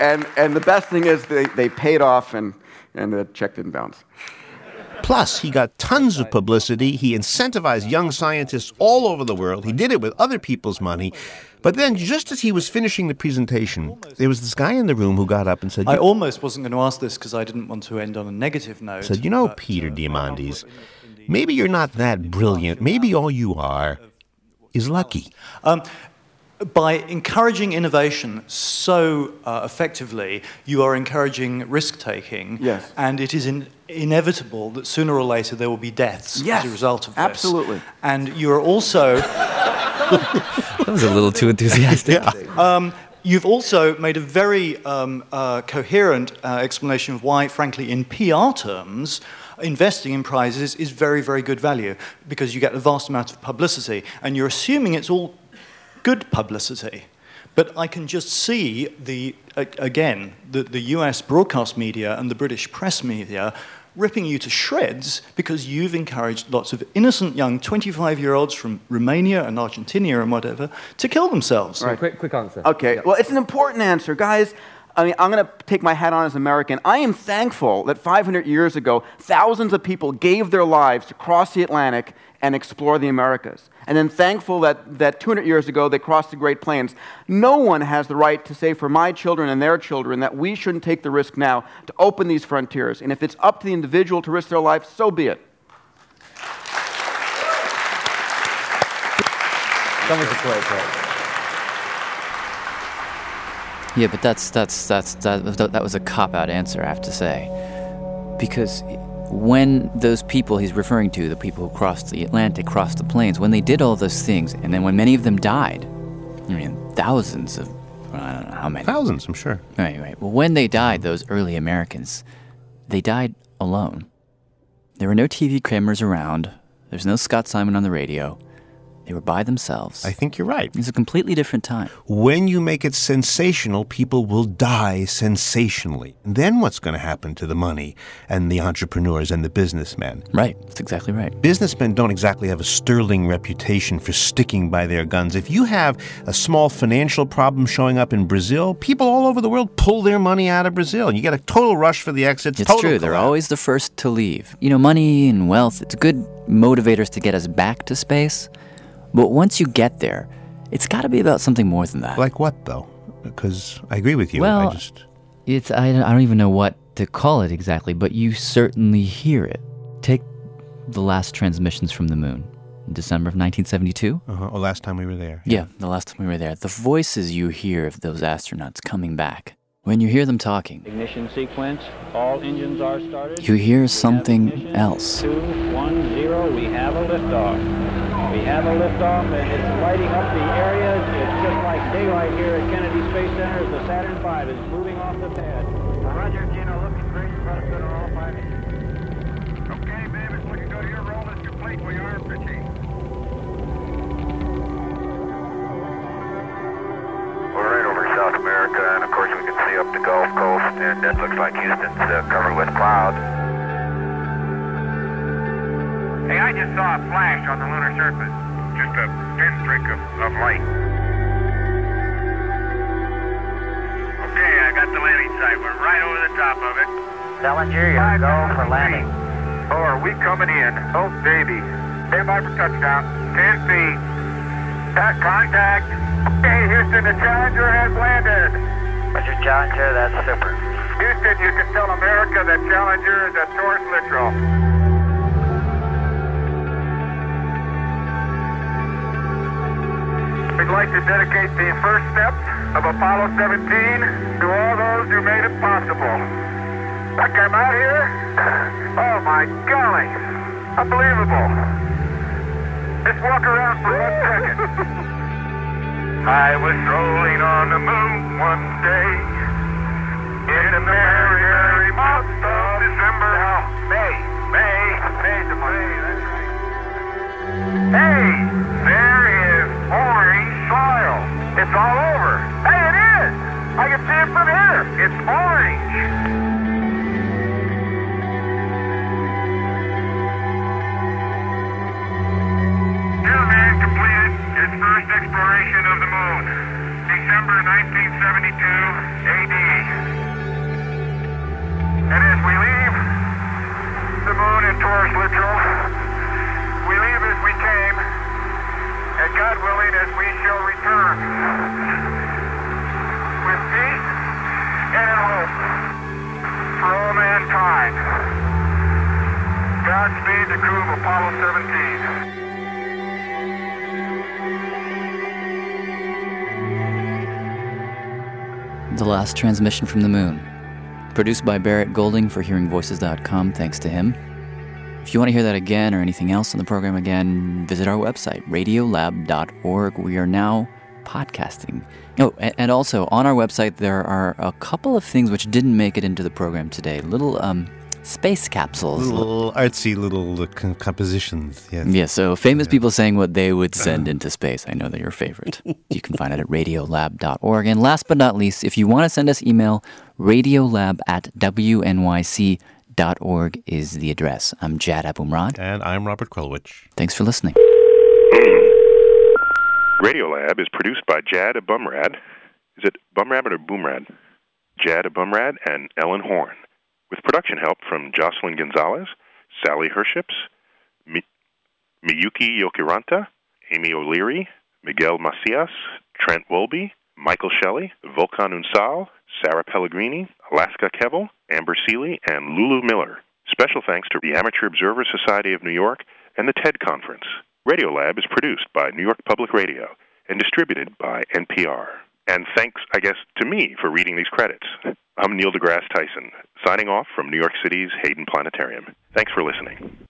and and the best thing is they, they paid off and, and the check didn't bounce. Plus, he got tons of publicity. He incentivized young scientists all over the world. He did it with other people's money. But then, just as he was finishing the presentation, there was this guy in the room who got up and said, I almost wasn't going to ask this because I didn't want to end on a negative note. Said, you know, but, Peter uh, Diamandis, maybe you're not that brilliant. Maybe all you are is lucky. Um, by encouraging innovation so uh, effectively, you are encouraging risk-taking. Yes. And it is in... inevitable that sooner or later there will be deaths yes, as a result of this. Absolutely. And you're also... that was a little too enthusiastic. Yeah. Um, you've also made a very um, uh, coherent uh, explanation of why, frankly, in P R terms, investing in prizes is very, very good value because you get a vast amount of publicity and you're assuming it's all good publicity. But I can just see, the again, the, the U S broadcast media and the British press media ripping you to shreds because you've encouraged lots of innocent young twenty-five-year-olds from Romania and Argentina and whatever to kill themselves. All right, quick, quick answer. Okay, yeah. Well, it's an important answer, guys. I mean, I'm going to take my hat on as an American. I am thankful that five hundred years ago, thousands of people gave their lives to cross the Atlantic and explore the Americas. And then thankful that, that two hundred years ago, they crossed the Great Plains. No one has the right to say for my children and their children that we shouldn't take the risk now to open these frontiers. And if it's up to the individual to risk their life, so be it. That was a great point. Yeah, but that's that's that's that, that was a cop-out answer, I have to say, because when those people he's referring to, the people who crossed the Atlantic, crossed the plains, when they did all those things, and then when many of them died, I mean, thousands of, well, I don't know how many, thousands, I'm sure. Anyway, well, when they died, those early Americans, they died alone. There were no T V cameras around. There's no Scott Simon on the radio. They were by themselves. I think you're right. It's a completely different time. When you make it sensational, people will die sensationally. And then what's going to happen to the money and the entrepreneurs and the businessmen? Right. That's exactly right. Businessmen don't exactly have a sterling reputation for sticking by their guns. If you have a small financial problem showing up in Brazil, people all over the world pull their money out of Brazil. And you get a total rush for the exits. It's true. They're always the first to leave. You know, money and wealth, it's good motivators to get us back to space. But once you get there, it's got to be about something more than that. Like what, though? Because I agree with you. Well, I just... it's, I, I don't even know what to call it exactly, but you certainly hear it. Take the last transmissions from the moon in December of nineteen seventy-two. Uh-huh. Oh, last time we were there. Yeah. yeah, the last time we were there. The voices you hear of those astronauts coming back, when you hear them talking, ignition sequence, all engines are started. You hear something else. Two, one, zero, we have a liftoff. We have a liftoff, and it's lighting up the areas. It's just like daylight here at Kennedy Space Center. The Saturn five is moving off the pad. Roger, Gino, looking great. About good on all five engines. Okay, babe, it's looking good here. Roll is complete. We are pitching. We're right over South America, and of course we can see up the Gulf Coast, and it looks like Houston's uh, covered with clouds. Hey, I just saw a flash on the lunar surface. Just a pinprick of, of light. Okay, I got the landing site. We're right over the top of it. Challenger, you're go for landing. Oh, are we coming in? Oh, baby. Stand by for touchdown. Ten feet. That contact. Okay, Houston, the Challenger has landed. Roger, Challenger, that's super. Houston, you can tell America that Challenger is a torus littoral. We'd like to dedicate the first step of Apollo seventeen to all those who made it possible. Like I'm out here, oh my golly, unbelievable. Let's walk around for one second. I was rolling on the moon one day in the very, very month of December. No, May, May, May the May, that's right. Hey, there is orange soil. It's all over. Hey, it is! I can see it from here. It's orange. Human completed its first exploration of the moon, December nineteen seventy-two A D And as we leave the moon in Taurus littoral, we leave as we came. And God willing, as we shall return with peace and in hope for all mankind. Godspeed the crew of Apollo seventeen. The last transmission from the moon, produced by Barrett Golding for hearing voices dot com, thanks to him. If you want to hear that again or anything else on the program again, visit our website, radiolab dot org. We are now podcasting. Oh, and also on our website, there are a couple of things which didn't make it into the program today. Little um, space capsules. Little artsy little compositions. Yes. Yeah, so famous yeah. people saying what they would send into space. I know they're your favorite. You can find it at radiolab dot org. And last but not least, if you want to send us email, radiolab at W N Y C dot org. X prize dot org is the address. I'm Jad Abumrad. And I'm Robert Krulwich. Thanks for listening. Radiolab is produced by Jad Abumrad. Is it Bumrabbit or Boomrad? Jad Abumrad and Ellen Horn, with production help from Jocelyn Gonzalez, Sally Herships, Mi- Miyuki Yokiranta, Amy O'Leary, Miguel Macias, Trent Wolby, Michael Shelley, Volkan Unsal, Sarah Pellegrini, Alaska Kevel, Amber Seeley, and Lulu Miller. Special thanks to the Amateur Observer Society of New York and the TED Conference. Radiolab is produced by New York Public Radio and distributed by N P R. And thanks, I guess, to me for reading these credits. I'm Neil deGrasse Tyson, signing off from New York City's Hayden Planetarium. Thanks for listening.